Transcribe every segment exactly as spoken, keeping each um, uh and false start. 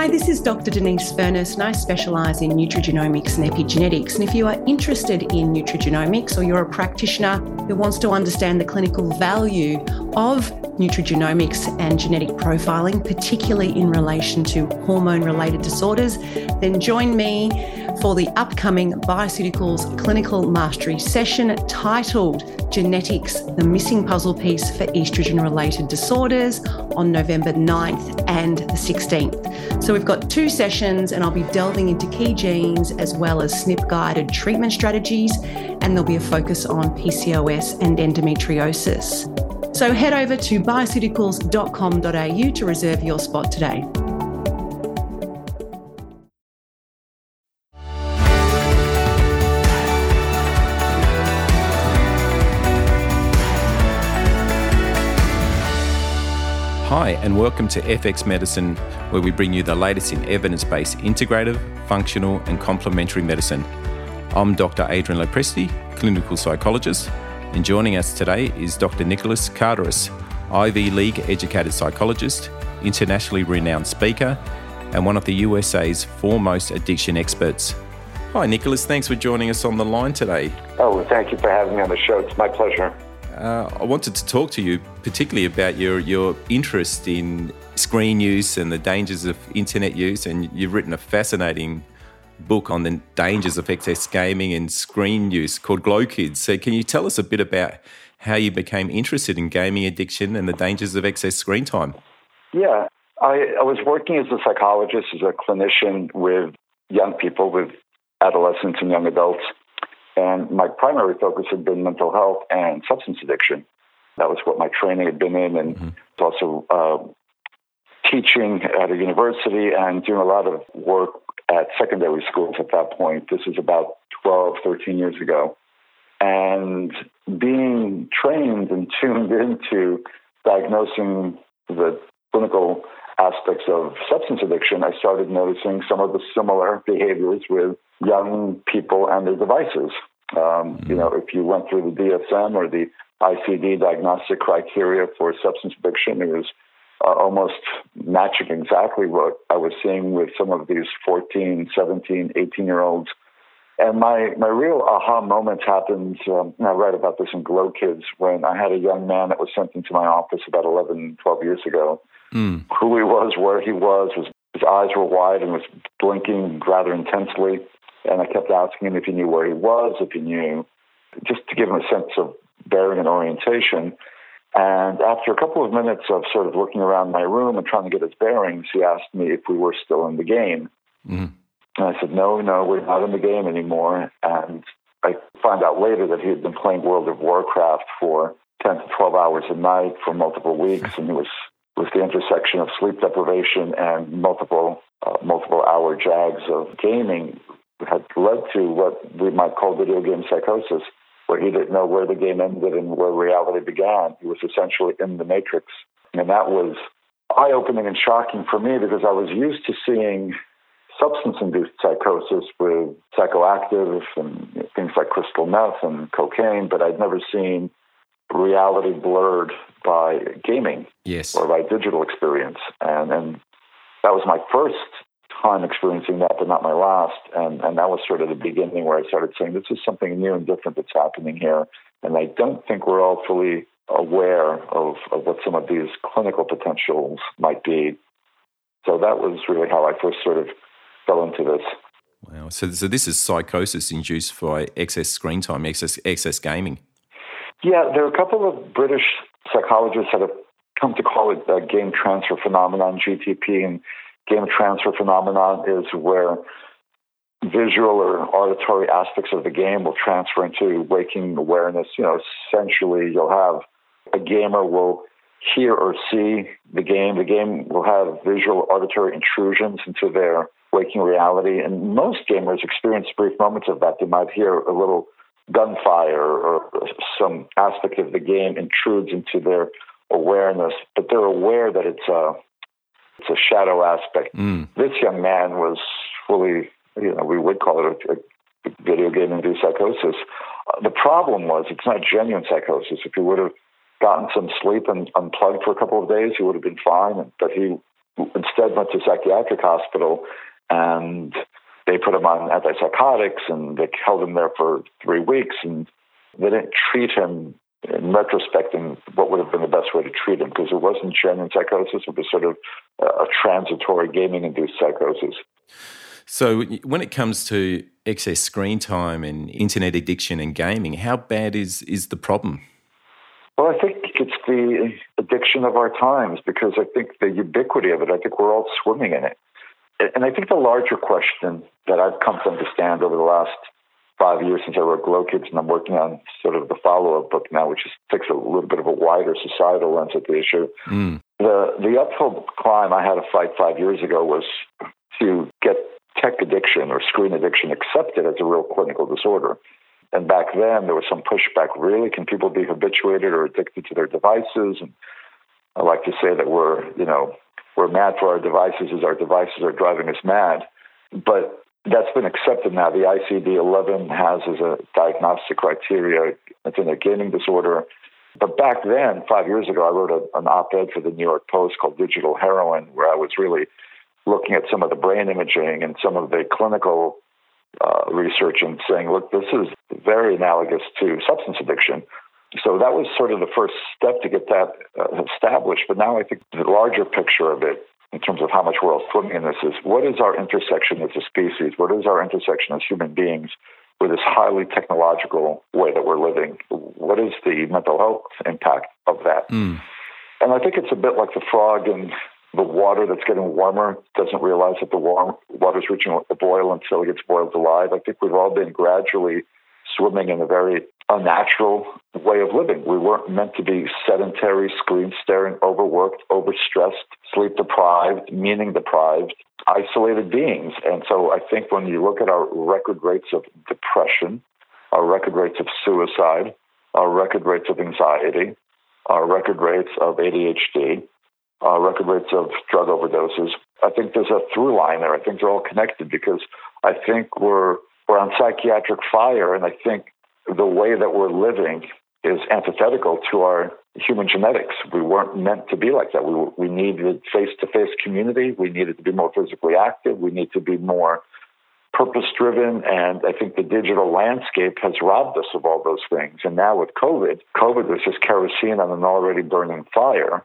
Hi, this is Doctor Denise Furness and I specialise in nutrigenomics and epigenetics. And if you are interested in nutrigenomics or you're a practitioner who wants to understand the clinical value of nutrigenomics and genetic profiling, particularly in relation to hormone-related disorders, then join me for the upcoming BioCeuticals Clinical Mastery session titled Genetics, the Missing Puzzle Piece for Estrogen-Related Disorders on November ninth and the sixteenth. So we've got two sessions and I'll be delving into key genes as well as S N P-guided treatment strategies, and there'll be a focus on P C O S and endometriosis. So head over to bioceuticals dot com dot a u to reserve your spot today. Hi, and welcome to F X Medicine, where we bring you the latest in evidence-based integrative, functional, and complementary medicine. I'm Doctor Adrian Lepresti, clinical psychologist, and joining us today is Doctor Nicholas Carteris, Ivy League-educated psychologist, internationally renowned speaker, and one of the U S A's foremost addiction experts. Hi, Nicholas. Thanks for joining us on the line today. Oh, thank you for having me on the show. It's my pleasure. Uh, I wanted to talk to you particularly about your, your interest in screen use and the dangers of internet use, and you've written a fascinating book on the dangers of excess gaming and screen use called Glow Kids. So can you tell us a bit about how you became interested in gaming addiction and the dangers of excess screen time? Yeah, I, I was working as a psychologist, as a clinician with young people, with adolescents and young adults. And my primary focus had been mental health and substance addiction. That was what my training had been in, and mm-hmm. also uh, teaching at a university and doing a lot of work at secondary schools at that point. This was about twelve, thirteen years ago. And being trained and tuned into diagnosing the clinical aspects of substance addiction, I started noticing some of the similar behaviors with young people and their devices. Um, mm-hmm. You know, if you went through the D S M or the I C D diagnostic criteria for substance addiction, it was Uh, almost matching exactly what I was seeing with some of these fourteen, seventeen, eighteen-year-olds. And my, my real aha moment happened, um, and I write about this in Glow Kids, when I had a young man that was sent into my office about eleven, twelve years ago. Mm. Who he was, where he was, was, his eyes were wide and was blinking rather intensely. And I kept asking him if he knew where he was, if he knew, just to give him a sense of bearing and orientation. And after a couple of minutes of sort of looking around my room and trying to get his bearings, he asked me if we were still in the game. Mm. And I said, no, no, we're not in the game anymore. And I found out later that he had been playing World of Warcraft for ten to twelve hours a night for multiple weeks. And it was, was the intersection of sleep deprivation and multiple, uh, multiple hour jags of gaming had led to what we might call video game psychosis, where he didn't know where the game ended and where reality began. He was essentially in the matrix. And that was eye-opening and shocking for me, because I was used to seeing substance-induced psychosis with psychoactive and things like crystal meth and cocaine, but I'd never seen reality blurred by gaming yes. or by digital experience. And, and that was my first time experiencing that, but not my last. And, and that was sort of the beginning where I started saying, this is something new and different that's happening here. And I don't think we're all fully aware of, of what some of these clinical potentials might be. So that was really how I first sort of fell into this. Wow. So, so this is psychosis induced by excess screen time, excess, excess gaming. Yeah, there are a couple of British psychologists that have come to call it a game transfer phenomenon, G T P, and game transfer phenomenon is where visual or auditory aspects of the game will transfer into waking awareness. You know, essentially you'll have a gamer will hear or see the game. The game will have visual auditory intrusions into their waking reality. And most gamers experience brief moments of that. They might hear a little gunfire or some aspect of the game intrudes into their awareness, but they're aware that it's a, it's a shadow aspect. Mm. This young man was fully, you know, we would call it a, a video game-induced psychosis. Uh, the problem was it's not genuine psychosis. If he would have gotten some sleep and unplugged for a couple of days, he would have been fine. But he, instead instead went to a psychiatric hospital, and they put him on antipsychotics, and they held him there for three weeks, and they didn't treat him in retrospect in what would have been the best way to treat him, because it wasn't genuine psychosis. It was sort of a transitory gaming-induced psychosis. So when it comes to excess screen time and internet addiction and gaming, how bad is, is the problem? Well, I think it's the addiction of our times, because I think the ubiquity of it, I think we're all swimming in it. And I think the larger question that I've come to understand over the last five years since I wrote Glow Kids, and I'm working on sort of the follow-up book now, which is, takes a little bit of a wider societal lens at the issue. Mm. The, the uphill climb I had to fight five years ago was to get tech addiction or screen addiction accepted as a real clinical disorder. And back then, there was some pushback. Really, can people be habituated or addicted to their devices? And I like to say that we're, you know, we're mad for our devices as our devices are driving us mad. But that's been accepted now. The I C D eleven has as a diagnostic criteria, it's in a gaming disorder. But back then, five years ago, I wrote a, an op-ed for the New York Post called Digital Heroin, where I was really looking at some of the brain imaging and some of the clinical uh, research and saying, look, this is very analogous to substance addiction. So that was sort of the first step to get that uh, established. But now I think the larger picture of it, in terms of how much we're all swimming in this, is what is our intersection as a species? What is our intersection as human beings with this highly technological way that we're living? What is the mental health impact of that? Mm. And I think it's a bit like the frog in the water that's getting warmer doesn't realize that the warm water's reaching a boil until it gets boiled alive. I think we've all been gradually swimming in a very unnatural way of living. We weren't meant to be sedentary, screen-staring, overworked, overstressed, sleep-deprived, meaning-deprived, isolated beings. And so I think when you look at our record rates of depression, our record rates of suicide, our record rates of anxiety, our record rates of A D H D, our record rates of drug overdoses, I think there's a through line there. I think they're all connected, because I think we're we're on psychiatric fire, and I think the way that we're living is antithetical to our human genetics. We weren't meant to be like that. We, we needed face-to-face community. We needed to be more physically active. We need to be more purpose-driven. And I think the digital landscape has robbed us of all those things. And now with COVID, COVID was just kerosene on an already burning fire.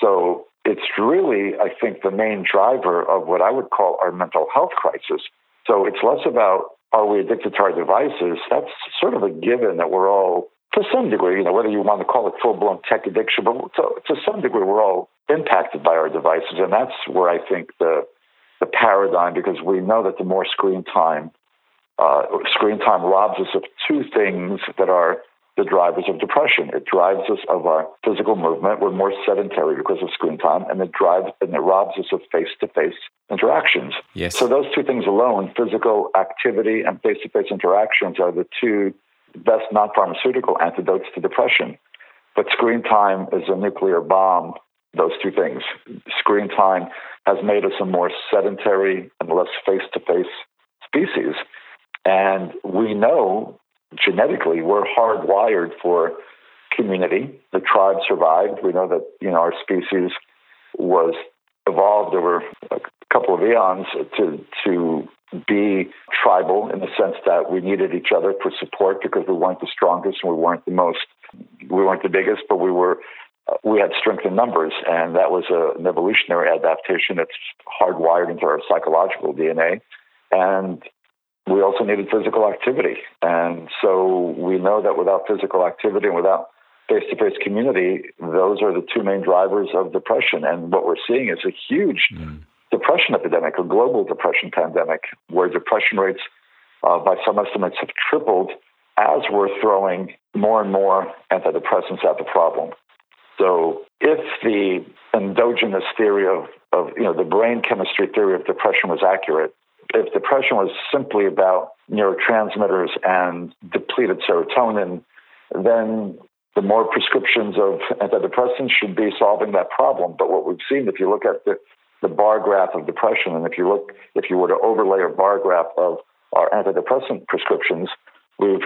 So it's really, I think, the main driver of what I would call our mental health crisis. So it's less about, are we addicted to our devices? That's sort of a given that we're all, to some degree, you know, whether you want to call it full-blown tech addiction, but to, to some degree, we're all impacted by our devices. And that's where I think the the paradigm, because we know that the more screen time, uh, screen time robs us of two things that are the drivers of depression. It drives us of our physical movement. We're more sedentary because of screen time, and it drives and it robs us of face-to-face interactions. Yes. So those two things alone, physical activity and face-to-face interactions, are the two best non-pharmaceutical antidotes to depression. But screen time is a nuclear bomb, those two things. Screen time has made us a more sedentary and less face-to-face species. And we know genetically we're hardwired for community. The tribe survived. We know that, you know, our species was evolved over a couple of eons to to be tribal, in the sense that we needed each other for support, because we weren't the strongest and we weren't the most, we weren't the biggest, but we were, we had strength in numbers, and that was a, an evolutionary adaptation that's hardwired into our psychological D N A. And we also needed physical activity. And so we know that without physical activity and without face-to-face community, those are the two main drivers of depression. And what we're seeing is a huge mm. depression epidemic, a global depression pandemic, where depression rates, uh, by some estimates, have tripled as we're throwing more and more antidepressants at the problem. So if the endogenous theory of, of you know, the brain chemistry theory of depression was accurate, if depression was simply about neurotransmitters and depleted serotonin, then the more prescriptions of antidepressants should be solving that problem. But what we've seen, if you look at the, the bar graph of depression, and if you look, if you were to overlay a bar graph of our antidepressant prescriptions, we've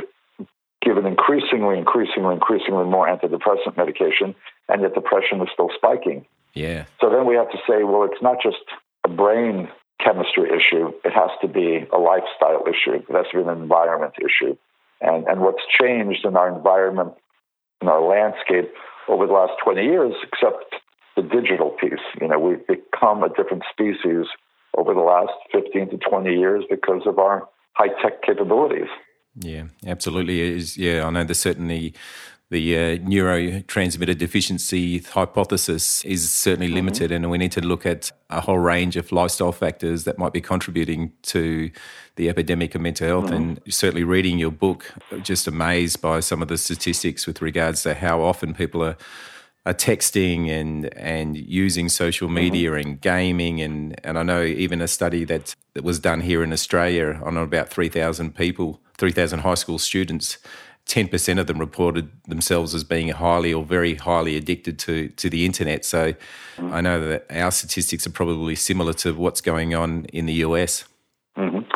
given increasingly, increasingly, increasingly more antidepressant medication, and yet depression is still spiking. Yeah. So then we have to say, well, it's not just a brain chemistry issue. It has to be a lifestyle issue. It has to be an environment issue. And and what's changed in our environment, in our landscape over the last twenty years, except the digital piece. You know, we've become a different species over the last fifteen to twenty years because of our high-tech capabilities. Yeah, absolutely. It is. Yeah, I know there's certainly the uh, neurotransmitter deficiency hypothesis is certainly mm-hmm. limited, and we need to look at a whole range of lifestyle factors that might be contributing to the epidemic of mental health. Mm-hmm. And certainly reading your book, just amazed by some of the statistics with regards to how often people are are texting and and using social media mm-hmm. and gaming. And, and I know even a study that, that was done here in Australia on about three thousand people, three thousand high school students, ten percent of them reported themselves as being highly or very highly addicted to, to the internet. So mm-hmm. I know that our statistics are probably similar to what's going on in the U S. Mm-hmm.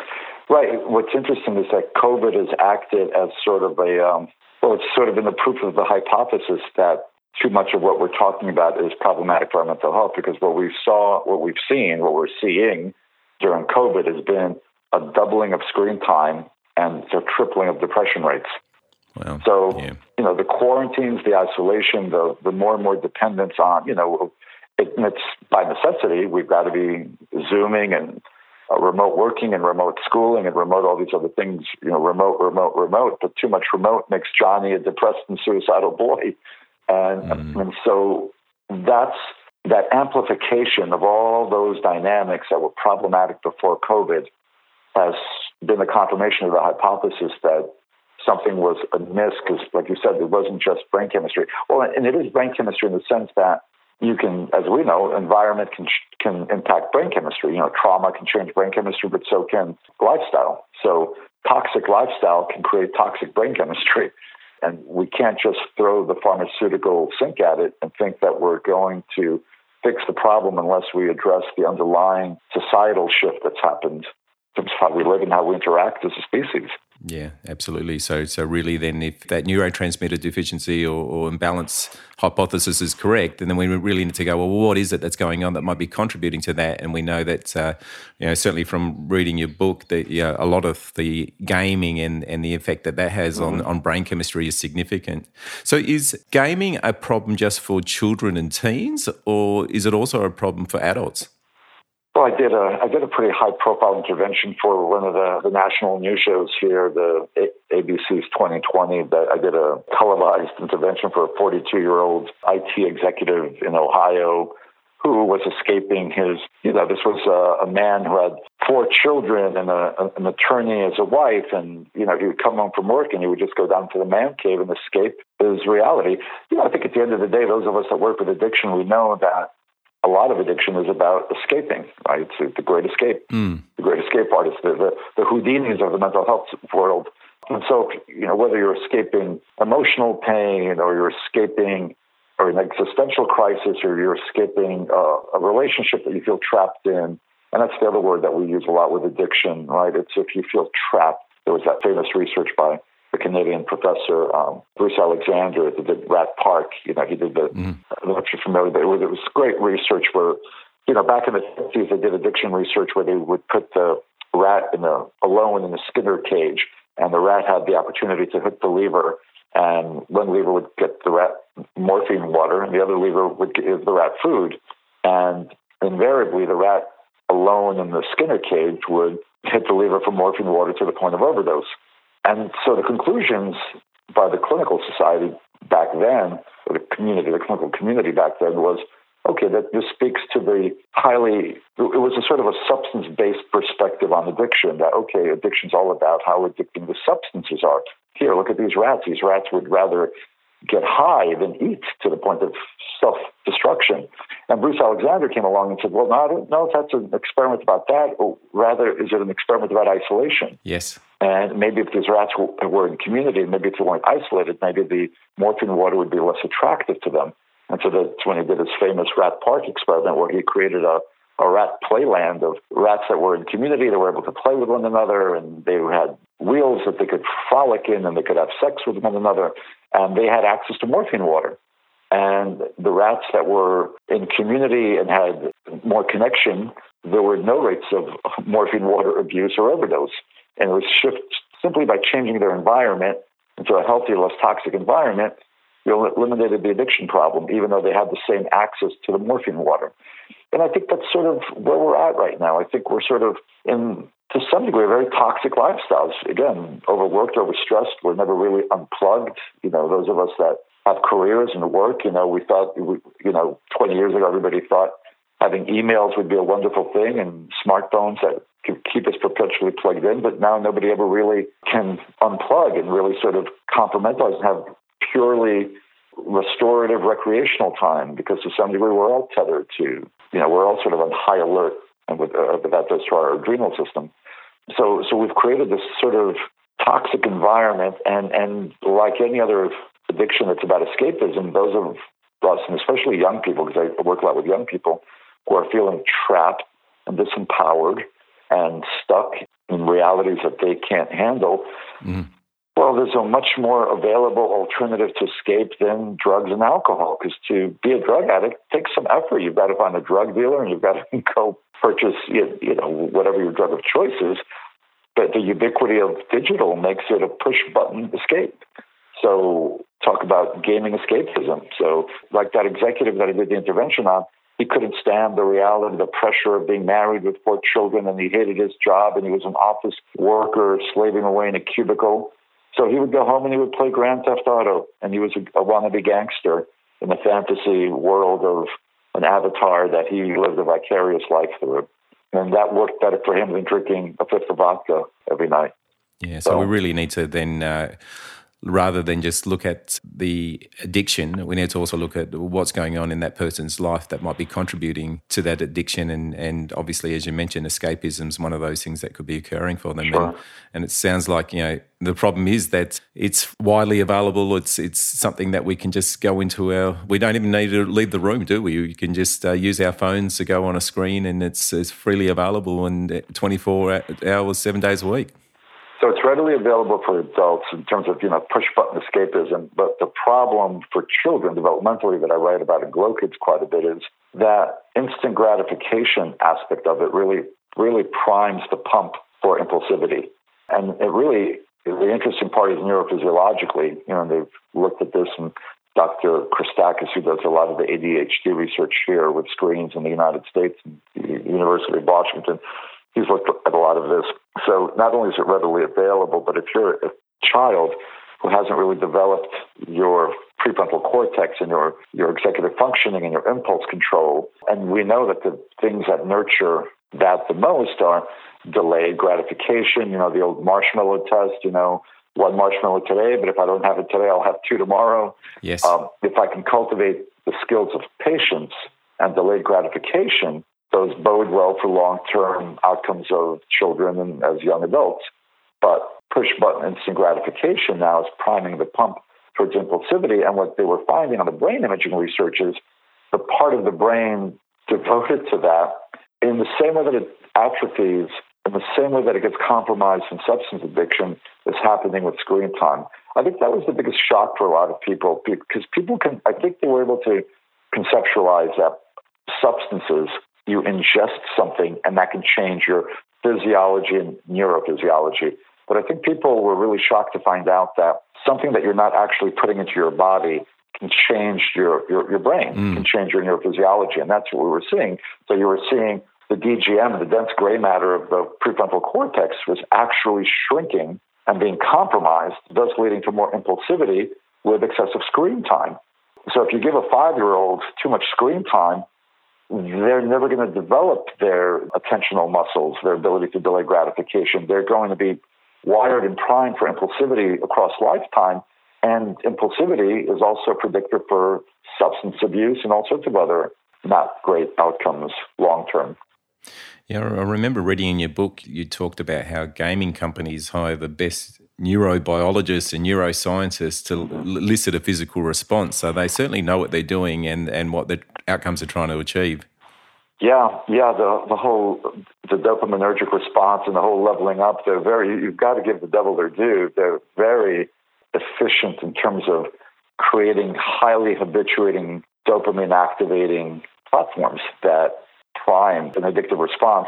Right. What's interesting is that COVID has acted as sort of a, um, well, it's sort of been the proof of the hypothesis that too much of what we're talking about is problematic for our mental health, because what we saw, what we've seen, what we're seeing during COVID has been a doubling of screen time and a tripling of depression rates. Wow. So, yeah. you know, the quarantines, the isolation, the the more and more dependence on, you know, it, it's by necessity. We've got to be Zooming and uh, remote working and remote schooling and remote all these other things, you know, remote, remote, remote. But too much remote makes Johnny a depressed and suicidal boy. And, mm. and so that's that amplification of all those dynamics that were problematic before COVID has been the confirmation of the hypothesis that something was amiss, because, like you said, it wasn't just brain chemistry. Well, and it is brain chemistry in the sense that you can, as we know, environment can can impact brain chemistry. You know, trauma can change brain chemistry, but so can lifestyle. So toxic lifestyle can create toxic brain chemistry. And we can't just throw the pharmaceutical sink at it and think that we're going to fix the problem unless we address the underlying societal shift that's happened in how we live and how we interact as a species. Yeah, absolutely. So so really then, if that neurotransmitter deficiency or, or imbalance hypothesis is correct, and then we really need to go, well, what is it that's going on that might be contributing to that? And we know that, uh, you know, certainly from reading your book, that you know, a lot of the gaming and, and the effect that that has mm-hmm. on, on brain chemistry is significant. So is gaming a problem just for children and teens, or is it also a problem for adults? Well, I did a I did a pretty high-profile intervention for one of the, the national news shows here, the A B C's twenty twenty. That I did a televised intervention for a forty-two-year-old I T executive in Ohio who was escaping his, you know, this was a, a man who had four children and a, an attorney as a wife, and, you know, he would come home from work and he would just go down to the man cave and escape his reality. You know, I think at the end of the day, those of us that work with addiction, we know that a lot of addiction is about escaping, right? It's the great escape, mm. the great escape artists, the, the, the Houdinis of the mental health world. And so, you know, whether you're escaping emotional pain or you're escaping or an existential crisis or you're escaping uh, a relationship that you feel trapped in, and that's the other word that we use a lot with addiction, right? It's if you feel trapped. There was that famous research by the Canadian professor, um, Bruce Alexander, that did Rat Park. You know, he did the, mm. I don't know if you're familiar, but it was, it was great research where, you know, back in the fifties, they did addiction research where they would put the rat in a, alone in a Skinner cage, and the rat had the opportunity to hook the lever, and one lever would get the rat morphine water, and the other lever would give the rat food. And invariably, the rat alone in the Skinner cage would hit the lever for morphine water to the point of overdose. And so the conclusions by the clinical society back then, or the community, the clinical community back then was, okay, that this speaks to the highly, it was a sort of a substance-based perspective on addiction that, okay, addiction's all about how addicting the substances are. Here, look at these rats. These rats would rather get high than eat to the point of self-destruction. And Bruce Alexander came along and said, well, no, I don't know if that's an experiment about that, or rather, is it an experiment about isolation? Yes. And maybe if these rats were in community, maybe if they weren't isolated, maybe the morphine water would be less attractive to them. And so that's when he did his famous Rat Park experiment where he created a, a rat playland of rats that were in community. They were able to play with one another, and they had wheels that they could frolic in, and they could have sex with one another, and they had access to morphine water. And the rats that were in community and had more connection, there were no rates of morphine water abuse or overdose. And it was shift simply by changing their environment into a healthier, less toxic environment, you eliminated the addiction problem, even though they had the same access to the morphine water. And I think that's sort of where we're at right now. I think we're sort of in, to some degree, very toxic lifestyles. Again, overworked, overstressed. We're never really unplugged. You know, those of us that have careers and work, you know, we thought, you know, twenty years ago, everybody thought having emails would be a wonderful thing and smartphones that could keep us perpetually plugged in. But now nobody ever really can unplug and really sort of compartmentalize and have purely restorative recreational time, because to some degree we're all tethered to, you know, we're all sort of on high alert, and with uh, that does to our adrenal system. So so we've created this sort of toxic environment, and, and like any other addiction that's about escapism, those of us, and especially young people, because I work a lot with young people, who are feeling trapped and disempowered and stuck in realities that they can't handle, mm. Well, there's a much more available alternative to escape than drugs and alcohol, because to be a drug addict takes some effort. You've got to find a drug dealer and you've got to go purchase, you know, whatever your drug of choice is. But the ubiquity of digital makes it a push-button escape. So talk about gaming escapism. So like that executive that I did the intervention on, he couldn't stand the reality, the pressure of being married with four children, and he hated his job, and he was an office worker slaving away in a cubicle. So he would go home and he would play Grand Theft Auto, and he was a, a wannabe gangster in the fantasy world of an avatar that he lived a vicarious life through. And that worked better for him than drinking a fifth of vodka every night. Yeah, so, so we really need to then, uh, rather than just look at the addiction, we need to also look at what's going on in that person's life that might be contributing to that addiction. And, and obviously, as you mentioned, escapism is one of those things that could be occurring for them. Sure. And, and it sounds like, you know, the problem is that it's widely available. It's it's something that we can just go into our. We don't even need to leave the room, do we? You can just uh, use our phones to go on a screen, and it's it's freely available and twenty-four hours, seven days a week. So it's readily available for adults in terms of, you know, push-button escapism. But the problem for children developmentally that I write about in Glow Kids quite a bit is that instant gratification aspect of it really, really primes the pump for impulsivity. And it really, the interesting part is neurophysiologically, you know, and they've looked at this, and Doctor Christakis, who does a lot of the A D H D research here with screens in the United States and the University of Washington, he's looked at a lot of this. So not only is it readily available, but if you're a child who hasn't really developed your prefrontal cortex and your, your executive functioning and your impulse control, and we know that the things that nurture that the most are delayed gratification, you know, the old marshmallow test, you know, one marshmallow today, but if I don't have it today, I'll have two tomorrow. Yes. Um, if I can cultivate the skills of patience and delayed gratification, those bode well for long-term outcomes of children and as young adults. But push-button instant gratification now is priming the pump towards impulsivity. And what they were finding on the brain imaging research is the part of the brain devoted to that, in the same way that it atrophies, in the same way that it gets compromised in substance addiction, is happening with screen time. I think that was the biggest shock for a lot of people, because people can, I think they were able to conceptualize that substances, you ingest something, and that can change your physiology and neurophysiology. But I think people were really shocked to find out that something that you're not actually putting into your body can change your, your, your brain, mm. can change your neurophysiology. And that's what we were seeing. So you were seeing the D G M, the dense gray matter of the prefrontal cortex, was actually shrinking and being compromised, thus leading to more impulsivity with excessive screen time. So if you give a five-year-old too much screen time, they're never going to develop their attentional muscles, their ability to delay gratification. They're going to be wired and primed for impulsivity across lifetime. And impulsivity is also a predictor for substance abuse and all sorts of other not great outcomes long term. Yeah, I remember reading in your book, you talked about how gaming companies hire the best neurobiologists and neuroscientists to elicit a physical response. So they certainly know what they're doing and, and what the outcomes are trying to achieve. Yeah, yeah, the the whole the dopaminergic response and the whole leveling up, they're very, you've got to give the devil their due. They're very efficient in terms of creating highly habituating, dopamine-activating platforms that prime an addictive response.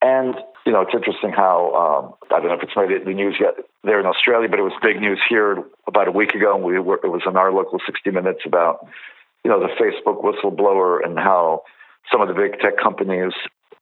And, you know, it's interesting how, um, I don't know if it's made the news yet there in Australia, but it was big news here about a week ago, and we were, it was in our local sixty minutes about, you know, the Facebook whistleblower and how some of the big tech companies,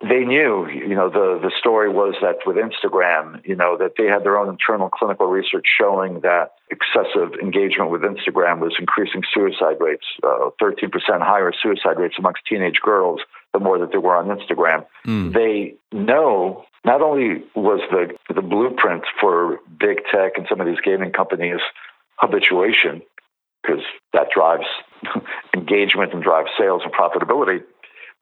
they knew, you know, the, the story was that with Instagram, you know, that they had their own internal clinical research showing that excessive engagement with Instagram was increasing suicide rates, uh, thirteen percent higher suicide rates amongst teenage girls the more that they were on Instagram. Mm. They know not only was the, the blueprint for big tech and some of these gaming companies habituation, because that drives engagement and drives sales and profitability,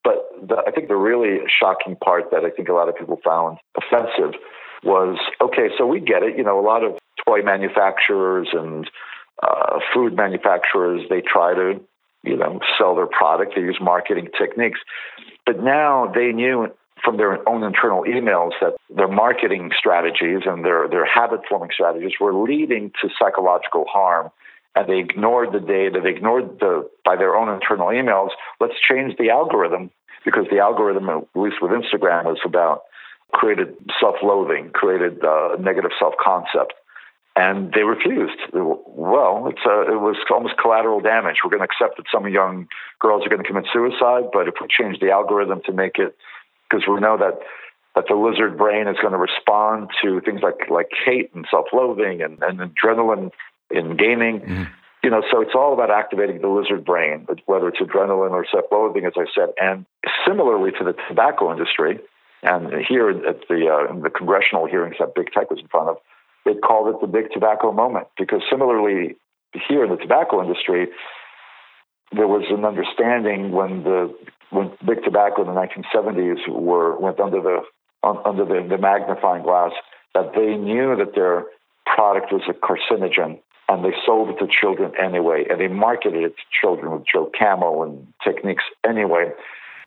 but the, I think the really shocking part that I think a lot of people found offensive was, okay, so we get it. You know, a lot of toy manufacturers and uh, food manufacturers, they try to, you know, sell their product. They use marketing techniques. But now they knew from their own internal emails that their marketing strategies and their, their habit-forming strategies were leading to psychological harm. And they ignored the data, they ignored the, by their own internal emails, let's change the algorithm, because the algorithm, at least with Instagram, was about created self-loathing, created uh, negative self-concept. And they refused. Well, it's a, it was almost collateral damage. We're going to accept that some young girls are going to commit suicide, but if we change the algorithm to make it, because we know that that the lizard brain is going to respond to things like, like hate and self-loathing and, and adrenaline in gaming, mm. you know, so it's all about activating the lizard brain, whether it's adrenaline or self-loathing, as I said. And similarly to the tobacco industry, and here at the uh, in the congressional hearings that Big Tech was in front of, they called it the big tobacco moment, because similarly here in the tobacco industry, there was an understanding when the when big tobacco in the nineteen seventies were went under the under the, the magnifying glass, that they knew that their product was a carcinogen. And they sold it to children anyway, and they marketed it to children with Joe Camel and techniques anyway.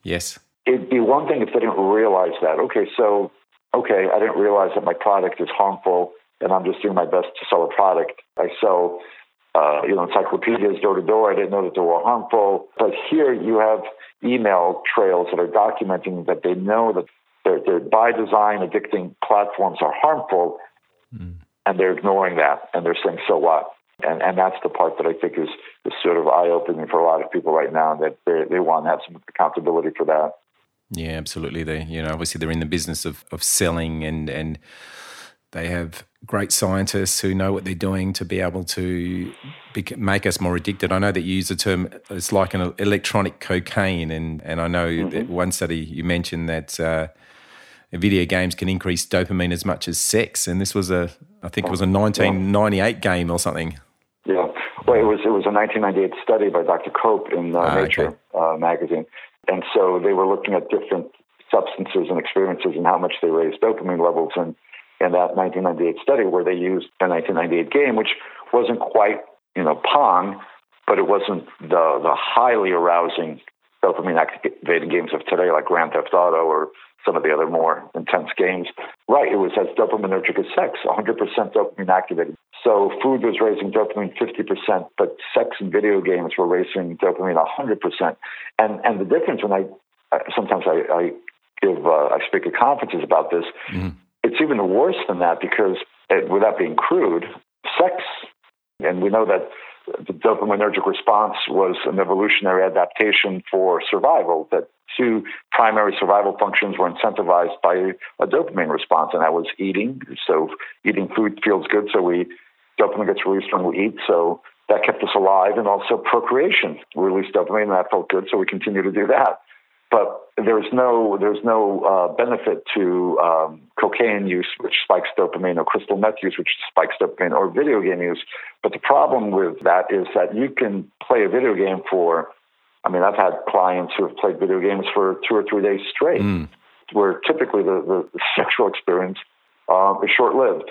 Yes. It'd be one thing if they didn't realize that. Okay, so, okay, I didn't realize that my product is harmful, and I'm just doing my best to sell a product. I sell, uh, you know, encyclopedias door-to-door. I didn't know that they were harmful. But here you have email trails that are documenting that they know that their, their by design addicting platforms are harmful. Mm. And they're ignoring that, and they're saying, so what? And and that's the part that I think is, is sort of eye-opening for a lot of people right now, that they they want to have some accountability for that. Yeah, absolutely. They, you know, obviously they're in the business of, of selling, and, and they have great scientists who know what they're doing to be able to be, make us more addicted. I know that you use the term, it's like an electronic cocaine, and, and I know mm-hmm. that one study you mentioned that uh, video games can increase dopamine as much as sex, and this was a I think it was a nineteen ninety-eight yeah. game or something. Yeah, well, it was it was a nineteen ninety-eight study by Doctor Cope in uh, ah, Nature okay. uh, magazine, and so they were looking at different substances and experiences and how much they raised dopamine levels. And in that nineteen ninety-eight study, where they used the nineteen ninety-eight game, which wasn't quite you know Pong, but it wasn't the the highly arousing dopamine activating games of today, like Grand Theft Auto or some of the other more intense games. Right, it was as dopaminergic as sex, one hundred percent dopamine activated. So food was raising dopamine fifty percent, but sex and video games were raising dopamine one hundred percent. And and the difference when I, uh, sometimes I, I give, uh, I speak at conferences about this, mm. it's even worse than that, because it, without being crude, sex, and we know that the dopaminergic response was an evolutionary adaptation for survival, that two primary survival functions were incentivized by a dopamine response, and that was eating. So eating food feels good, so we dopamine gets released when we eat, so that kept us alive, and also procreation. We released dopamine, and that felt good, so we continue to do that. But there's no there's no uh, benefit to um, cocaine use, which spikes dopamine, or crystal meth use, which spikes dopamine, or video game use. But the problem with that is that you can play a video game for, I mean, I've had clients who have played video games for two or three days straight, mm. where typically the, the sexual experience uh, is short-lived.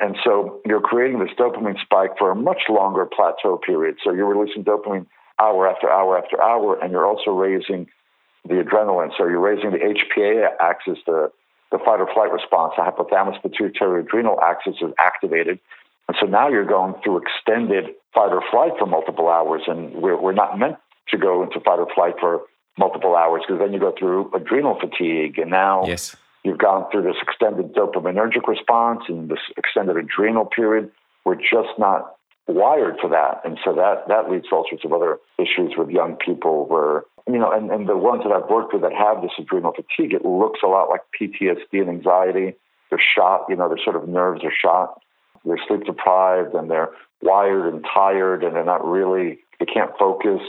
And so you're creating this dopamine spike for a much longer plateau period. So you're releasing dopamine hour after hour after hour, and you're also raising the adrenaline. So you're raising the H P A axis, the, the fight or flight response, the hypothalamus pituitary adrenal axis is activated. And so now you're going through extended fight or flight for multiple hours, and we're, we're not meant to go into fight or flight for multiple hours, because then you go through adrenal fatigue, and now yes. you've gone through this extended dopaminergic response and this extended adrenal period. We're just not wired for that, and so that, that leads to all sorts of other issues with young people where, you know, and, and the ones that I've worked with that have this adrenal fatigue, it looks a lot like P T S D and anxiety. They're shot, you know, their sort of nerves are shot. They're sleep deprived and they're wired and tired and they're not really, they can't focus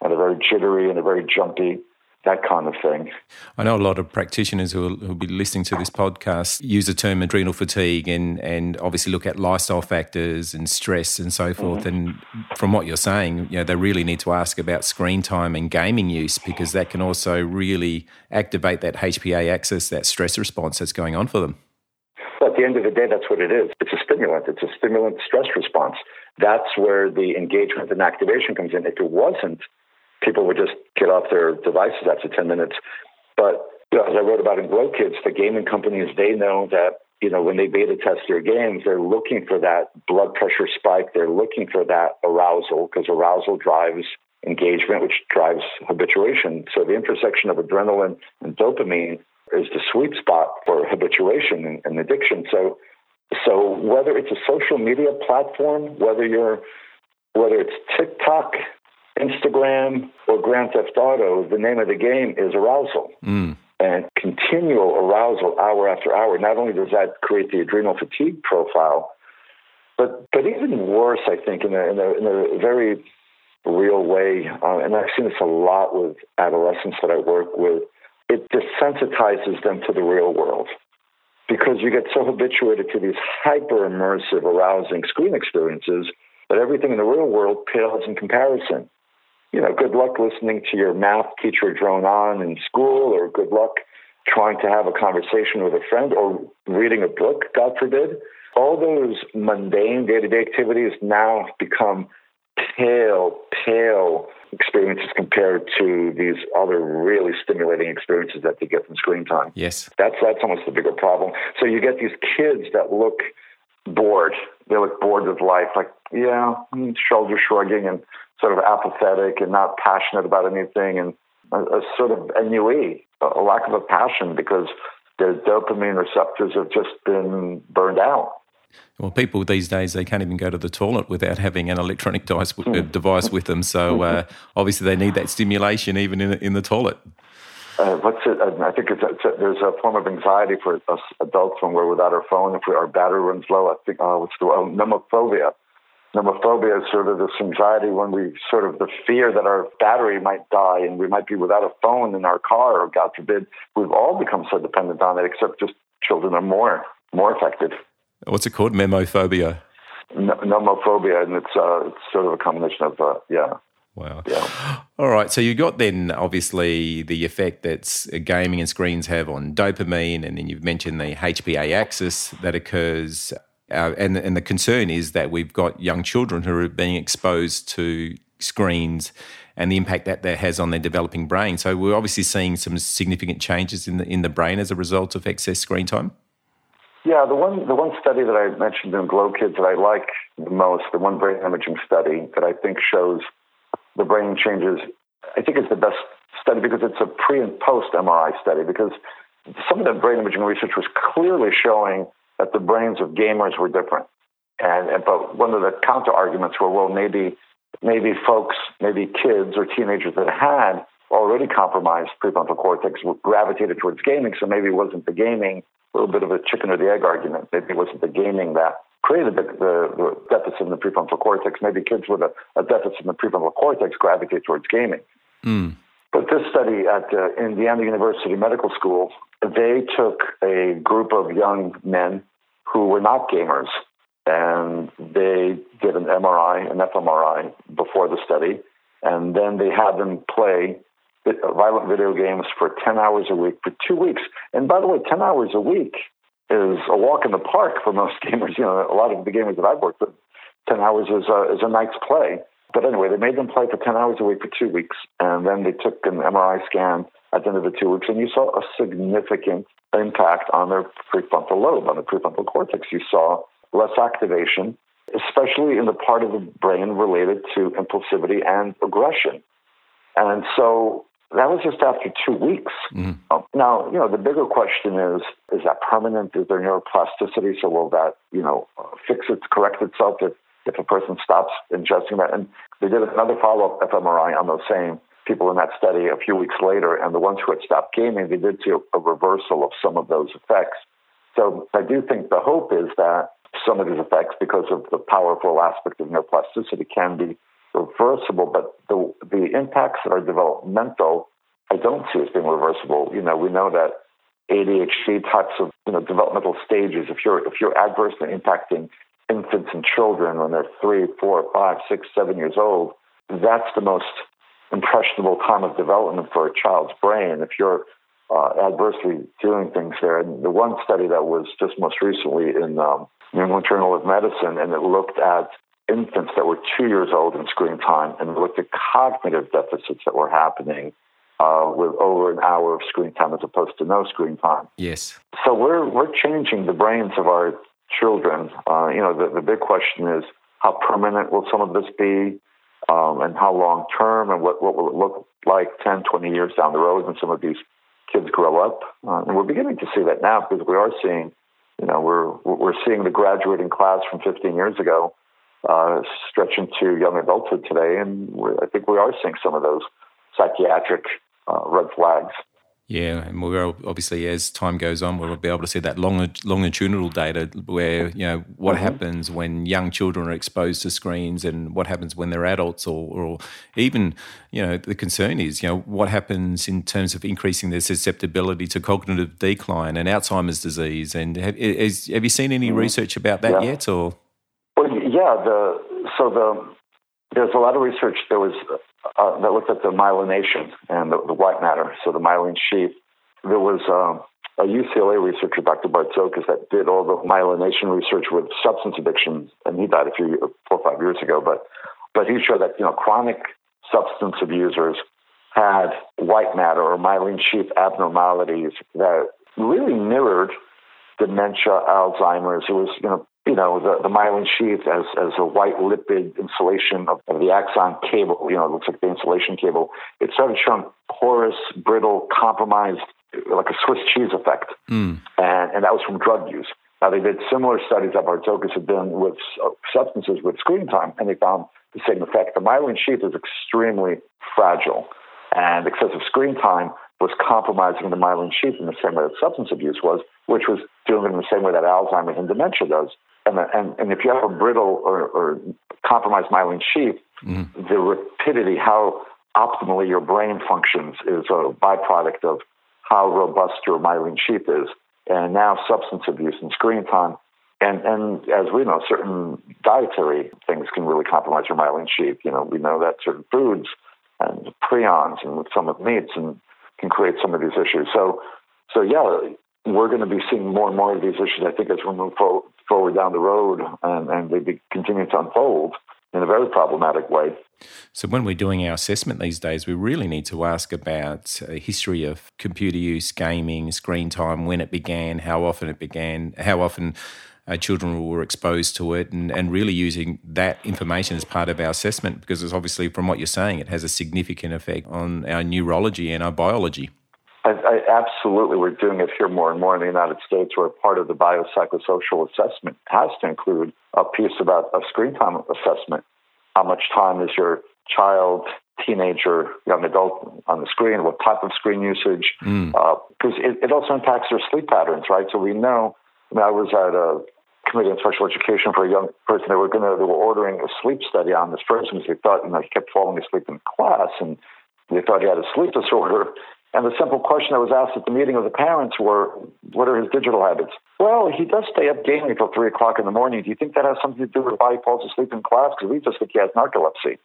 and they're very jittery and they're very jumpy, that kind of thing. I know a lot of practitioners who will be listening to this podcast use the term adrenal fatigue and, and obviously look at lifestyle factors and stress and so forth. Mm-hmm. And from what you're saying, you know, they really need to ask about screen time and gaming use, because that can also really activate that H P A axis, that stress response that's going on for them. Well, at the end of the day, that's what it is. It's a stimulant. It's a stimulant stress response. That's where the engagement and activation comes in. If it wasn't, people would just get off their devices after ten minutes. But you know, as I wrote about in Glow Kids, the gaming companies, they know that, you know, when they beta test their games, they're looking for that blood pressure spike. They're looking for that arousal, because arousal drives engagement, which drives habituation. So the intersection of adrenaline and dopamine is the sweet spot for habituation and, and addiction. So, so whether it's a social media platform, whether you're, whether it's TikTok, Instagram, or Grand Theft Auto, the name of the game is arousal mm. and continual arousal, hour after hour. Not only does that create the adrenal fatigue profile, but but even worse, I think, in a, in a, in a very real way, uh, and I've seen this a lot with adolescents that I work with. It desensitizes them to the real world, because you get so habituated to these hyper-immersive, arousing screen experiences that everything in the real world pales in comparison. You know, good luck listening to your math teacher drone on in school, or good luck trying to have a conversation with a friend, or reading a book, God forbid. All those mundane day-to-day activities now become pale, pale experiences compared to these other really stimulating experiences that they get from screen time. Yes. That's that's almost the bigger problem. So you get these kids that look bored. They look bored with life, like, yeah, shoulder shrugging and sort of apathetic and not passionate about anything, and a, a sort of ennui, a lack of a passion, because their dopamine receptors have just been burned out. Well, people these days, they can't even go to the toilet without having an electronic device, mm. device with them. So uh, obviously they need that stimulation even in, in the toilet. Uh, what's it? I think it's, it's a, there's a form of anxiety for us adults when we're without our phone. If we, our battery runs low, I think, oh, what's the oh, nomophobia. Nomophobia is sort of this anxiety when we sort of the fear that our battery might die and we might be without a phone in our car, or God forbid. We've all become so dependent on it, except just children are more, more affected. What's it called? Memophobia. No, nomophobia, and it's uh, it's sort of a combination of uh, yeah. Wow. Yeah. All right. So you got then obviously the effect that gaming and screens have on dopamine, and then you've mentioned the H P A axis that occurs, uh, and and the concern is that we've got young children who are being exposed to screens and the impact that that has on their developing brain. So we're obviously seeing some significant changes in the in the brain as a result of excess screen time. Yeah, the one the one study that I mentioned in Glow Kids that I like the most, the one brain imaging study that I think shows the brain changes, I think it's the best study because it's a pre and post M R I study, because some of the brain imaging research was clearly showing that the brains of gamers were different. And, and but one of the counter arguments were, well, maybe maybe folks, maybe kids or teenagers that had already compromised prefrontal cortex were gravitated towards gaming, so maybe it wasn't the gaming. A little bit of a chicken or the egg argument. Maybe it wasn't the gaming that created the, the, the deficit in the prefrontal cortex. Maybe kids with a, a deficit in the prefrontal cortex gravitate towards gaming. Mm. But this study at uh, Indiana University Medical School, they took a group of young men who were not gamers, and they did an M R I, an fMRI before the study, and then they had them play violent video games for ten hours a week for two weeks. And by the way, ten hours a week is a walk in the park for most gamers. You know, a lot of the gamers that I've worked with, ten hours is a, is a night's play. But anyway, they made them play for ten hours a week for two weeks. And then they took an M R I scan at the end of the two weeks, and you saw a significant impact on their prefrontal lobe, on the prefrontal cortex. You saw less activation, especially in the part of the brain related to impulsivity and aggression. And so that was just after two weeks. Mm. Now, you know, the bigger question is, is that permanent? Is there neuroplasticity? So will that, you know, fix it, correct itself if, if a person stops ingesting that? And they did another follow-up fMRI on those same people in that study a few weeks later, and the ones who had stopped gaming, they did see a reversal of some of those effects. So I do think the hope is that some of these effects, because of the powerful aspect of neuroplasticity, can be reversible, but the the impacts that are developmental, I don't see as being reversible. You know, we know that A D H D types of, you know, developmental stages, if you're if you're adversely impacting infants and children when they're three, four, five, six, seven years old, that's the most impressionable time of development for a child's brain. If you're uh, adversely doing things there, and the one study that was just most recently in um, New England Journal of Medicine, and it looked at infants that were two years old in screen time and looked at cognitive deficits that were happening uh, with over an hour of screen time as opposed to no screen time. Yes. So we're we're changing the brains of our children. Uh, you know, the, the big question is, how permanent will some of this be, um, and how long term, and what, what will it look like ten, twenty years down the road when some of these kids grow up? Uh, and we're beginning to see that now, because we are seeing, you know, we're we're seeing the graduating class from fifteen years ago Uh, stretching to young adulthood today, and we're, I think we are seeing some of those psychiatric uh, red flags. Yeah, and we're obviously, as time goes on, we'll be able to see that long, longitudinal data where, you know, what mm-hmm. happens when young children are exposed to screens, and what happens when they're adults, or, or even, you know, the concern is, you know, what happens in terms of increasing their susceptibility to cognitive decline and Alzheimer's disease. And have, is, have you seen any mm-hmm. research about that yeah. yet, or...? Yeah, the so the there's a lot of research that was uh, that looked at the myelination and the, the white matter, so the myelin sheath. There was um, a U C L A researcher, Doctor Bartzokis, that did all the myelination research with substance addiction, and he died a few four or five years ago. But but he showed that, you know, chronic substance abusers had white matter or myelin sheath abnormalities that really mirrored dementia, Alzheimer's. It was, you know. You know, the, the myelin sheath as, as a white lipid insulation of, of the axon cable, you know, it looks like the insulation cable. It started showing porous, brittle, compromised, like a Swiss cheese effect. Mm. And, and that was from drug use. Now, they did similar studies that Bartzokis had done with substances with screen time, and they found the same effect. The myelin sheath is extremely fragile, and excessive screen time was compromising the myelin sheath in the same way that substance abuse was, which was doing it in the same way that Alzheimer's and dementia does. And, and, and if you have a brittle or, or compromised myelin sheath, mm. the rapidity, how optimally your brain functions, is a byproduct of how robust your myelin sheath is. And now substance abuse and screen time, and, and as we know, certain dietary things can really compromise your myelin sheath. You know, we know that certain foods and prions and some of meats and can create some of these issues. So, so yeah, we're going to be seeing more and more of these issues, I think, as we move forward. forward down the road, and, and they be, continue to unfold in a very problematic way. So when we're doing our assessment these days, we really need to ask about a history of computer use, gaming, screen time, when it began, how often it began, how often uh, children were exposed to it, and, and really using that information as part of our assessment, because it's obviously, from what you're saying, it has a significant effect on our neurology and our biology. I, I, absolutely, we're doing it here more and more in the United States, where part of the biopsychosocial assessment has to include a piece about a screen time assessment. How much time is your child, teenager, young adult on the screen? What type of screen usage? Mm. Uh, because it, it also impacts their sleep patterns, right? So we know, I mean, I was at a committee on special education for a young person. They were going to, they were ordering a sleep study on this person because they thought, you know, he kept falling asleep in class, and they thought he had a sleep disorder. And the simple question that was asked at the meeting of the parents were, what are his digital habits? Well, he does stay up gaming until three o'clock in the morning. Do you think that has something to do with why he falls asleep in class? Because we just think he has narcolepsy.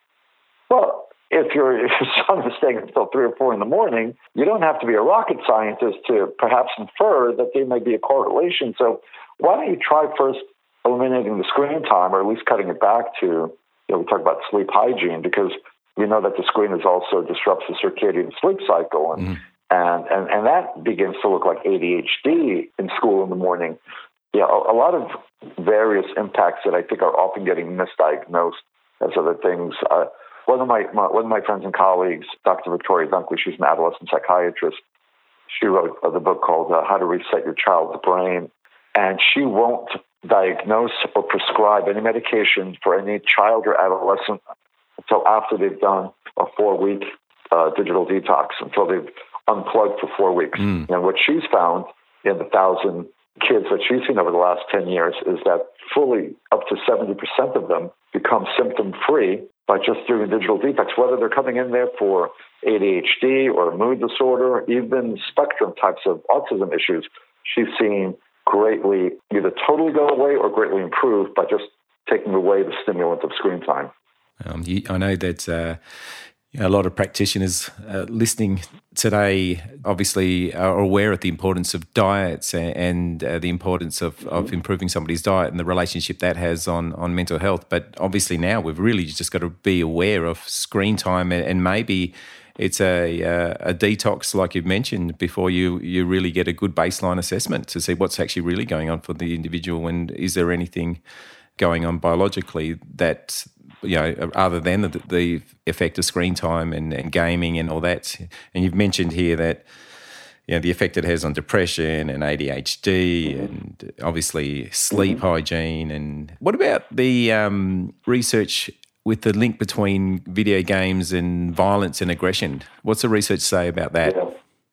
Well, if your, if your son is staying up until three or four in the morning, you don't have to be a rocket scientist to perhaps infer that there may be a correlation. So why don't you try first eliminating the screen time, or at least cutting it back to, you know, we talk about sleep hygiene, because we know that the screen is also disrupts the circadian sleep cycle, and, mm. and, and, and that begins to look like A D H D in school in the morning. you know, a lot of various impacts that I think are often getting misdiagnosed as other things. Uh, one of my, my one of my friends and colleagues, Doctor Victoria Dunkley, she's an adolescent psychiatrist. She wrote the book called uh, How to Reset Your Child's Brain, and she won't diagnose or prescribe any medication for any child or adolescent until after they've done a four-week uh, digital detox, until they've unplugged for four weeks. Mm. And what she's found in the thousand kids that she's seen over the last ten years is that fully up to seventy percent of them become symptom-free by just doing digital detox, whether they're coming in there for A D H D or mood disorder, even spectrum types of autism issues. She's seen greatly either totally go away or greatly improve by just taking away the stimulant of screen time. Um, you, I know that uh, a lot of practitioners uh, listening today obviously are aware of the importance of diets and, and uh, the importance of, of improving somebody's diet and the relationship that has on, on mental health. But obviously now we've really just got to be aware of screen time, and, and maybe it's a, a a detox, like you've mentioned, before you, you really get a good baseline assessment to see what's actually really going on for the individual, and is there anything going on biologically that, you know, other than the, the effect of screen time and, and gaming and all that. And you've mentioned here that, you know, the effect it has on depression and A D H D and obviously sleep hygiene. And what about the um, research with the link between video games and violence and aggression? What's the research say about that? Yeah,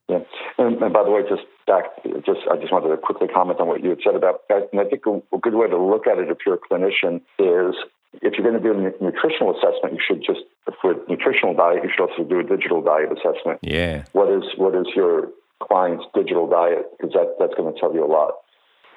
yeah. And, and by the way, just back, just I just wanted to quickly comment on what you had said about that. And I think a good way to look at it if you're a clinician is, if you're going to do a nutritional assessment, you should just, for nutritional diet, you should also do a digital diet assessment. Yeah. What is what is your client's digital diet? Because that, that's going to tell you a lot.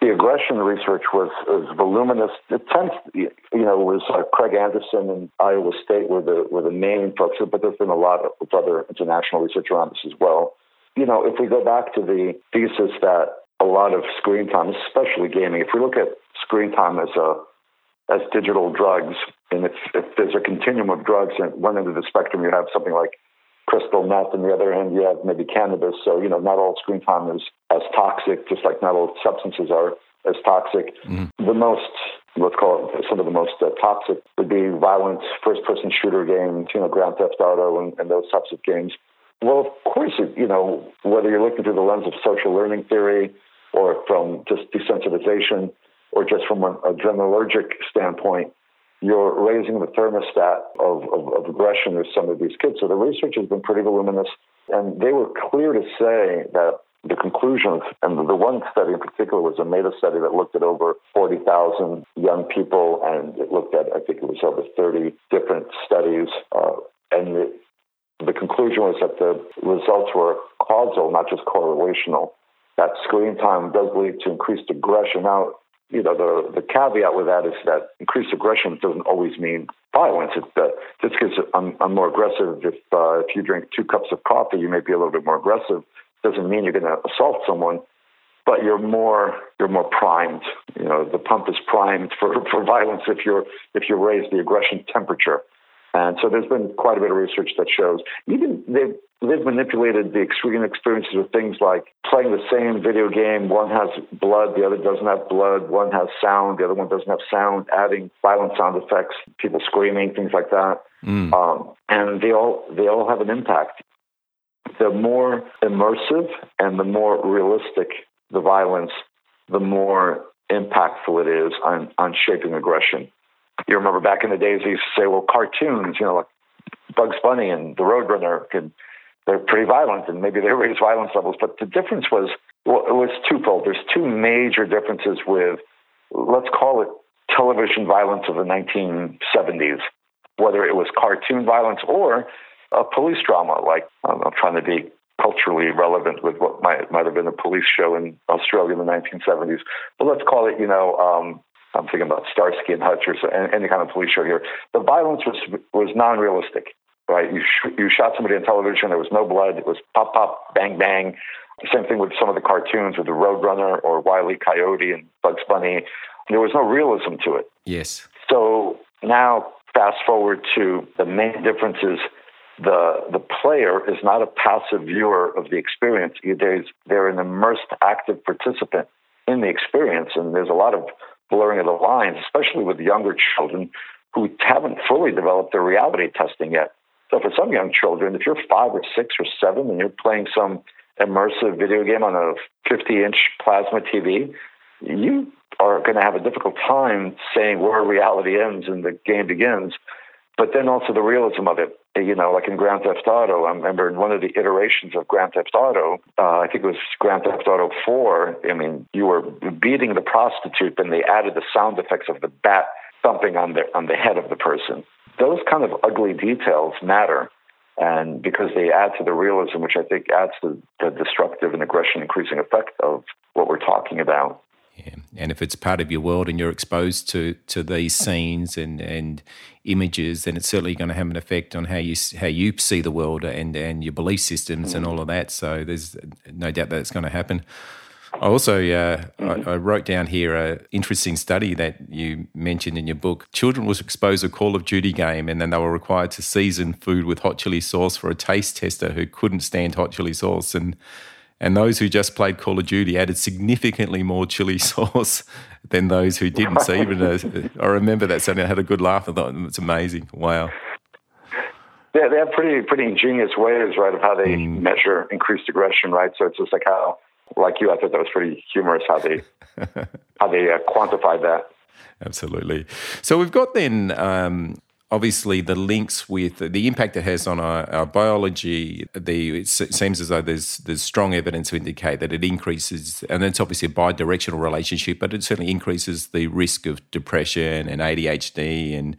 The aggression research was, was voluminous. It tends, you know, was uh, Craig Anderson and Iowa State were the were the main folks, but there's been a lot of other international research around this as well. You know, if we go back to the thesis that a lot of screen time, especially gaming, if we look at screen time as a as digital drugs, and if, if there's a continuum of drugs, at one end of the spectrum you have something like crystal meth, and the other end you have maybe cannabis. So, you know, not all screen time is as toxic, just like not all substances are as toxic. Mm. The most, let's call it, some of the most uh, toxic would be violent first-person shooter games, you know, Grand Theft Auto and, and those types of games. Well, of course, it, you know, whether you're looking through the lens of social learning theory or from just desensitization or just from an adrenalergic standpoint, you're raising the thermostat of, of, of aggression with some of these kids. So the research has been pretty voluminous, and they were clear to say that the conclusions, and the one study in particular was a meta study that looked at over forty thousand young people, and it looked at, I think it was over thirty different studies, uh, and the, the conclusion was that the results were causal, not just correlational, that screen time does lead to increased aggression. Now, you know, the, the caveat with that is that increased aggression doesn't always mean violence. It, uh, just because I'm, I'm more aggressive, if uh, if you drink two cups of coffee, you may be a little bit more aggressive. Doesn't mean you're going to assault someone, but you're more you're more primed. You know, the pump is primed for, for violence if you're if you raise the aggression temperature. And so there's been quite a bit of research that shows even they've, they've manipulated the extreme experiences with things like playing the same video game. One has blood, the other doesn't have blood. One has sound, the other one doesn't have sound, adding violent sound effects, people screaming, things like that. Mm. Um, and they all they all have an impact. The more immersive and the more realistic the violence, the more impactful it is on, on shaping aggression. You remember back in the days, they used to say, well, cartoons, you know, like Bugs Bunny and the Roadrunner, could, they're pretty violent, and maybe they raise violence levels. But the difference was, well, it was twofold. There's two major differences with, let's call it, television violence of the nineteen seventies, whether it was cartoon violence or a police drama. Like, I'm trying to be culturally relevant with what might, might have been a police show in Australia in the nineteen seventies. But let's call it, you know... Um, I'm thinking about Starsky and Hutch or so, any kind of police show here. The violence was was non-realistic, right? You sh- you shot somebody on television. There was no blood. It was pop, pop, bang, bang. Same thing with some of the cartoons with the Roadrunner or Wile E. Coyote and Bugs Bunny. There was no realism to it. Yes. So now fast forward to the main difference is the the player is not a passive viewer of the experience. They're, they're an immersed, active participant. in the experience. And there's a lot of blurring of the lines, especially with younger children who haven't fully developed their reality testing yet. So for some young children, if you're five or six or seven and you're playing some immersive video game on a fifty-inch plasma T V, you are going to have a difficult time saying where reality ends and the game begins. But then also the realism of it, you know, like in Grand Theft Auto. I remember in one of the iterations of Grand Theft Auto, uh, I think it was Grand Theft Auto four, I mean, you were beating the prostitute, and they added the sound effects of the bat thumping on the, on the head of the person. Those kind of ugly details matter, and because they add to the realism, which I think adds to the destructive and aggression-increasing effect of what we're talking about. Yeah. And if it's part of your world and you're exposed to, to these scenes and, and images, then it's certainly going to have an effect on how you how you see the world and, and your belief systems mm-hmm. and all of that. So there's no doubt that it's going to happen. I also uh, mm-hmm. I, I wrote down here an interesting study that you mentioned in your book. Children was exposed to a Call of Duty game, and then they were required to season food with hot chili sauce for a taste tester who couldn't stand hot chili sauce. And And those who just played Call of Duty added significantly more chili sauce than those who didn't. So even though I remember that something, I had a good laugh. I thought, it's amazing. Wow. Yeah, they have pretty pretty ingenious ways, right, of how they mm. measure increased aggression, right? So it's just like how, like you, I thought that was pretty humorous how they how they uh, quantified that. Absolutely. So we've got then. Um, Obviously, the links with the impact it has on our, our biology, the, it seems as though there's there's strong evidence to indicate that it increases, and it's obviously a bi-directional relationship, but it certainly increases the risk of depression and A D H D and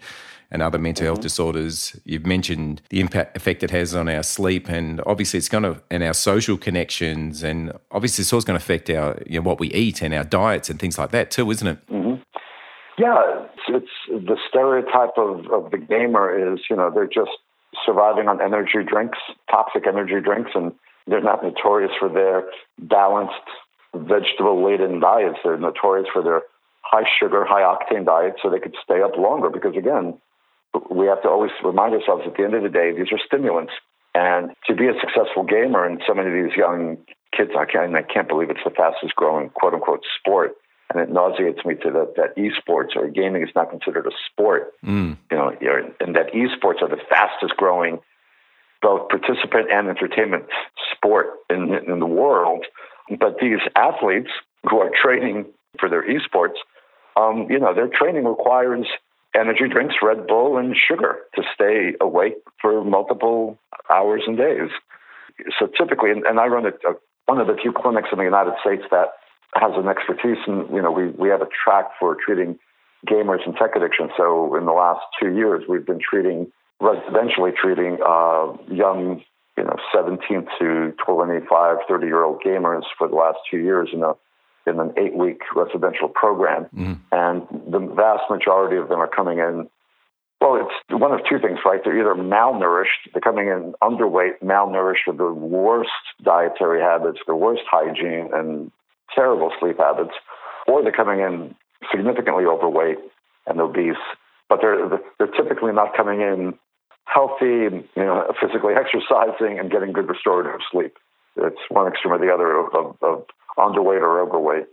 and other mental mm-hmm. health disorders. You've mentioned the impact effect it has on our sleep, and obviously it's going to, and our social connections, and obviously it's also going to affect our, you know, what we eat and our diets and things like that too, isn't it? Mm-hmm. Yeah, it's, it's the stereotype of, of the gamer is, you know, they're just surviving on energy drinks, toxic energy drinks, and they're not notorious for their balanced vegetable-laden diets. They're notorious for their high-sugar, high-octane diets, so they could stay up longer because, again, we have to always remind ourselves at the end of the day, these are stimulants. And to be a successful gamer, and so many of these young kids, I can't, I can't believe it's the fastest-growing, quote-unquote, sport. And it nauseates me to the, that esports or gaming is not considered a sport, mm. you know, and that esports are the fastest growing both participant and entertainment sport in, in the world. But these athletes who are training for their esports, um, you know, their training requires energy drinks, Red Bull, and sugar to stay awake for multiple hours and days. So typically, and, and I run a, a, one of the few clinics in the United States that has an expertise, and you know we, we have a track for treating gamers and tech addiction. So in the last two years, we've been treating residentially treating uh, young, you know, seventeen to twenty-five, thirty year old gamers for the last two years in a in an eight week residential program, mm-hmm. and the vast majority of them are coming in. Well, it's one of two things, right? They're either malnourished, they're coming in underweight, malnourished with the worst dietary habits, the worst hygiene, and terrible sleep habits, or they're coming in significantly overweight and obese, but they're they're typically not coming in healthy, you know, physically exercising and getting good restorative sleep. It's one extreme or the other of, of underweight or overweight.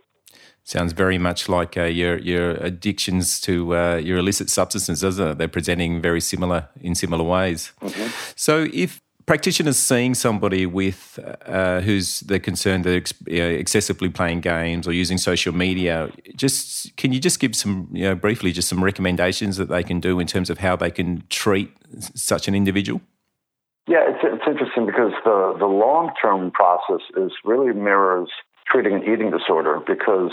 Sounds very much like uh, your your addictions to uh, your illicit substances, doesn't it? They're presenting very similar in similar ways. Mm-hmm. So if practitioners seeing somebody with uh, who's they're concerned they're ex- you know, excessively playing games or using social media, just can you just give some, you know, briefly just some recommendations that they can do in terms of how they can treat such an individual? Yeah, it's, it's interesting because the, the long-term process is really mirrors treating an eating disorder, because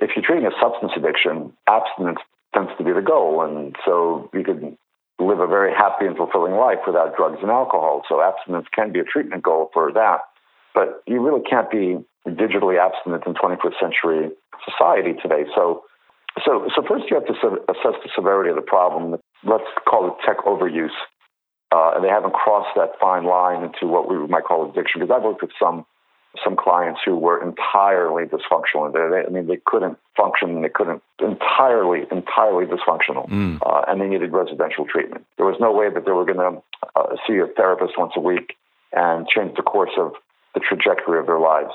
if you're treating a substance addiction, abstinence tends to be the goal, and so you could live a very happy and fulfilling life without drugs and alcohol. So abstinence can be a treatment goal for that. But you really can't be digitally abstinent in twenty-first century society today. So so, so first you have to assess the severity of the problem. Let's call it tech overuse. Uh, and they haven't crossed that fine line into what we might call addiction, because I've worked with some some clients who were entirely dysfunctional. They, I mean, they couldn't function. They couldn't entirely, entirely dysfunctional, mm. uh, and they needed residential treatment. There was no way that they were going to uh, see a therapist once a week and change the course of the trajectory of their lives.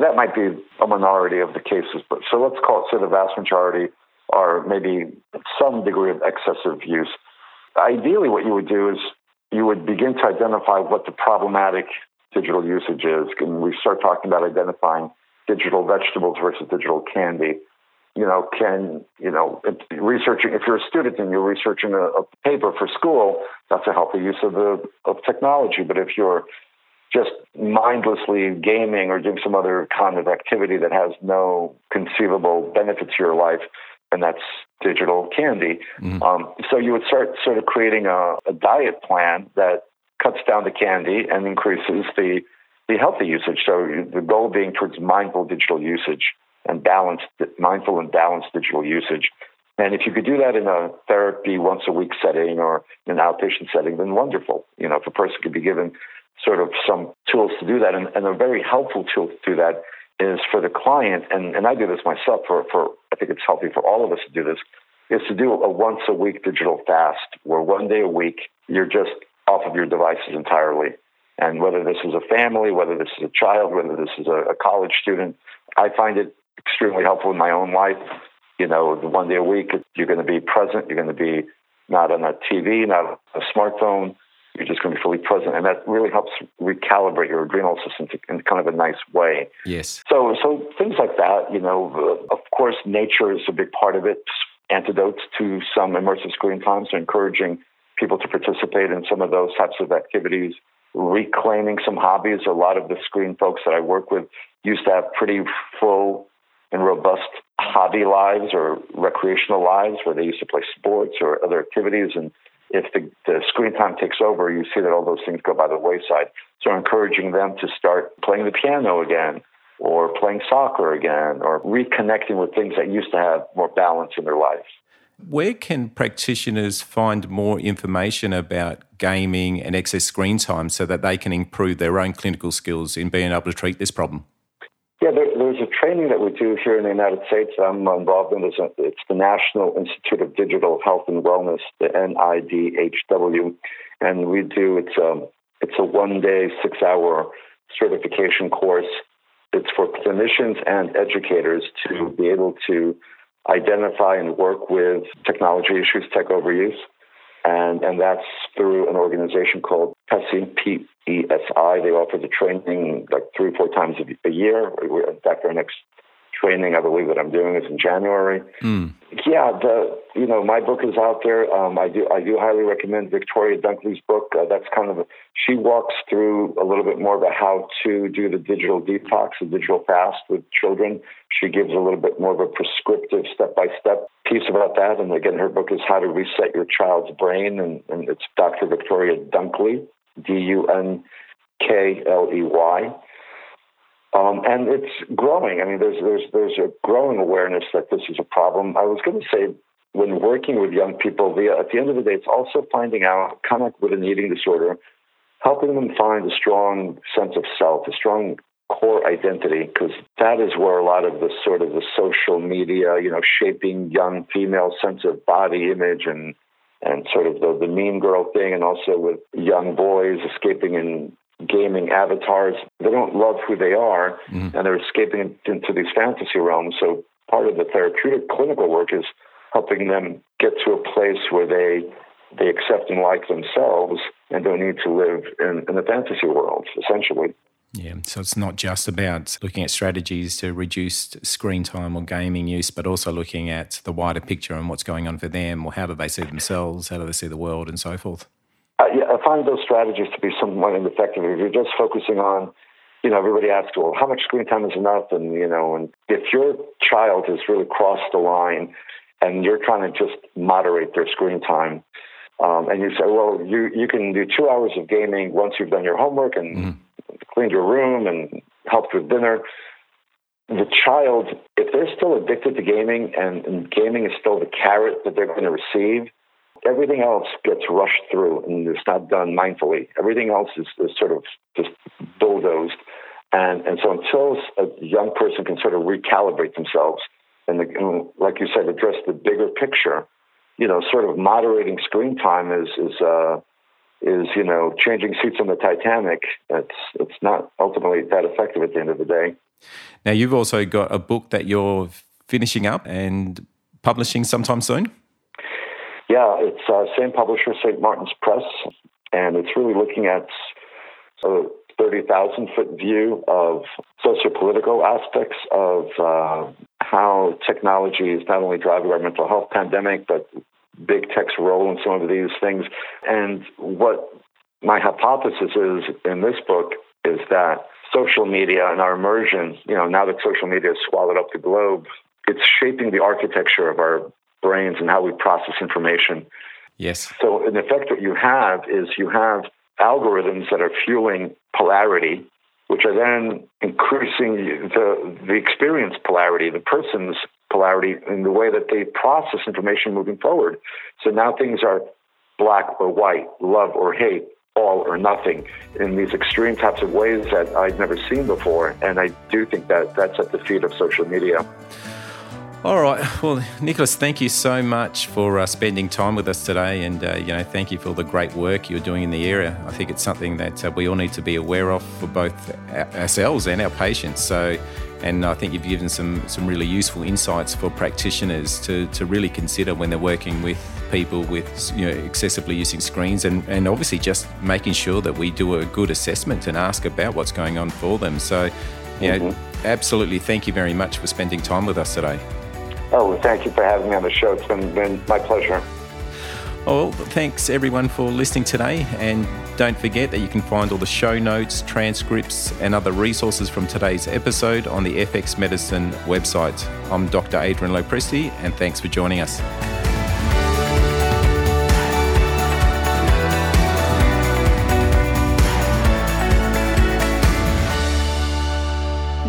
That might be a minority of the cases, but so let's call it, say the vast majority are maybe some degree of excessive use. Ideally, what you would do is you would begin to identify what the problematic digital usage is, and we start talking about identifying digital vegetables versus digital candy. You know, can, you know, researching, if you're a student and you're researching a, a paper for school, that's a healthy use of the of technology. But if you're just mindlessly gaming or doing some other kind of activity that has no conceivable benefit to your life, and that's digital candy. Mm. Um, so you would start sort of creating a, a diet plan that cuts down the candy and increases the, the healthy usage. So the goal being towards mindful digital usage and balanced, mindful and balanced digital usage. And if you could do that in a therapy once a week setting or in an outpatient setting, then wonderful. You know, if a person could be given sort of some tools to do that. And, and a very helpful tool to do that is for the client, and, and I do this myself, for, for I think it's healthy for all of us to do this, is to do a once-a-week digital fast where one day a week you're just off of your devices entirely. And whether this is a family, whether this is a child, whether this is a, a college student, I find it extremely helpful in my own life. You know, the one day a week, you're going to be present. You're going to be not on a T V, not a smartphone. You're just going to be fully present, and that really helps recalibrate your adrenal system in kind of a nice way. Yes. So, so things like that, you know, of course, nature is a big part of it. Antidotes to some immersive screen times, so encouraging people to participate in some of those types of activities, reclaiming some hobbies. A lot of the screen folks that I work with used to have pretty full and robust hobby lives or recreational lives where they used to play sports or other activities, and if the, the screen time takes over, you see that all those things go by the wayside. So encouraging them to start playing the piano again or playing soccer again or reconnecting with things that used to have more balance in their life. Where can practitioners find more information about gaming and excess screen time so that they can improve their own clinical skills in being able to treat this problem? Yeah, there, there's a training that we do here in the United States that I'm involved in. It's, a, it's the National Institute of Digital Health and Wellness, the N I D H W, and we do it's a it's a one day six hour certification course. It's for clinicians and educators to be able to identify and work with technology issues, tech overuse, and and that's through an organization called PESI, P E S I. They offer the training like three or four times a year. In fact, our next training, I believe, that I'm doing is in January. Mm. Yeah, the you know, my book is out there. Um, I do I do highly recommend Victoria Dunkley's book. Uh, that's kind of a, she walks through a little bit more about how to do the digital detox, the digital fast with children. She gives a little bit more of a prescriptive step-by-step piece about that. And again, her book is How to Reset Your Child's Brain, and, and it's Doctor Victoria Dunkley, D U N K L E Y. Um, and it's growing. I mean, there's there's there's a growing awareness that this is a problem. I was going to say, when working with young people, the, at the end of the day, it's also finding out, kind of like with an eating disorder, helping them find a strong sense of self, a strong core identity, because that is where a lot of the sort of the social media, you know, shaping young female sense of body image and and sort of the, the mean girl thing, and also with young boys escaping in gaming avatars. They don't love who they are, mm. and they're escaping into these fantasy realms. So part of the therapeutic clinical work is helping them get to a place where they they accept and like themselves and don't need to live in, in the fantasy world, essentially. Yeah, so it's not just about looking at strategies to reduce screen time or gaming use, but also looking at the wider picture and what's going on for them, or how do they see themselves, how do they see the world, and so forth. Uh, yeah, I find those strategies to be somewhat ineffective. If you're just focusing on, you know, everybody asks, well, how much screen time is enough? And, you know, and if your child has really crossed the line and you're trying to just moderate their screen time, um, and you say, well, you, you can do two hours of gaming once you've done your homework and mm-hmm. cleaned your room and helped with dinner. The child, if they're still addicted to gaming and, and gaming is still the carrot that they're going to receive, everything else gets rushed through and it's not done mindfully. Everything else is, is sort of just bulldozed. And and so until a young person can sort of recalibrate themselves and, the, and like you said, address the bigger picture, you know, sort of moderating screen time is, is uh, is you know, changing seats on the Titanic. It's, it's not ultimately that effective at the end of the day. Now, you've also got a book that you're finishing up and publishing sometime soon? Yeah, it's uh, same publisher, Saint Martin's Press, and it's really looking at a thirty thousand foot view of sociopolitical aspects of uh, how technology is not only driving our mental health pandemic, but big tech's role in some of these things. And what my hypothesis is in this book is that social media and our immersion, you know, now that social media has swallowed up the globe, it's shaping the architecture of our brains and how we process information. Yes. So in effect, what you have is you have algorithms that are fueling polarity, which are then increasing the, the experience polarity, the person's polarity in the way that they process information moving forward. So now things are black or white, love or hate, all or nothing, in these extreme types of ways that I'd never seen before. And I do think that that's at the feet of social media. All right. Well, Nicholas, thank you so much for uh, spending time with us today. And, uh, you know, thank you for the great work you're doing in the area. I think it's something that uh, we all need to be aware of for both ourselves and our patients. So, and I think you've given some, some really useful insights for practitioners to, to really consider when they're working with people with, you know, excessively using screens, and, and obviously just making sure that we do a good assessment and ask about what's going on for them. So, you mm-hmm. know, absolutely. Thank you very much for spending time with us today. Oh, thank you for having me on the show. It's been, been my pleasure. Well, thanks everyone for listening today. And don't forget that you can find all the show notes, transcripts, and other resources from today's episode on the F X Medicine website. I'm Doctor Adrian Lepresti, and thanks for joining us.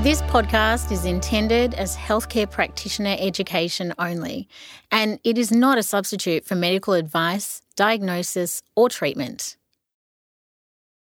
This podcast is intended as healthcare practitioner education only, and it is not a substitute for medical advice, diagnosis, or treatment.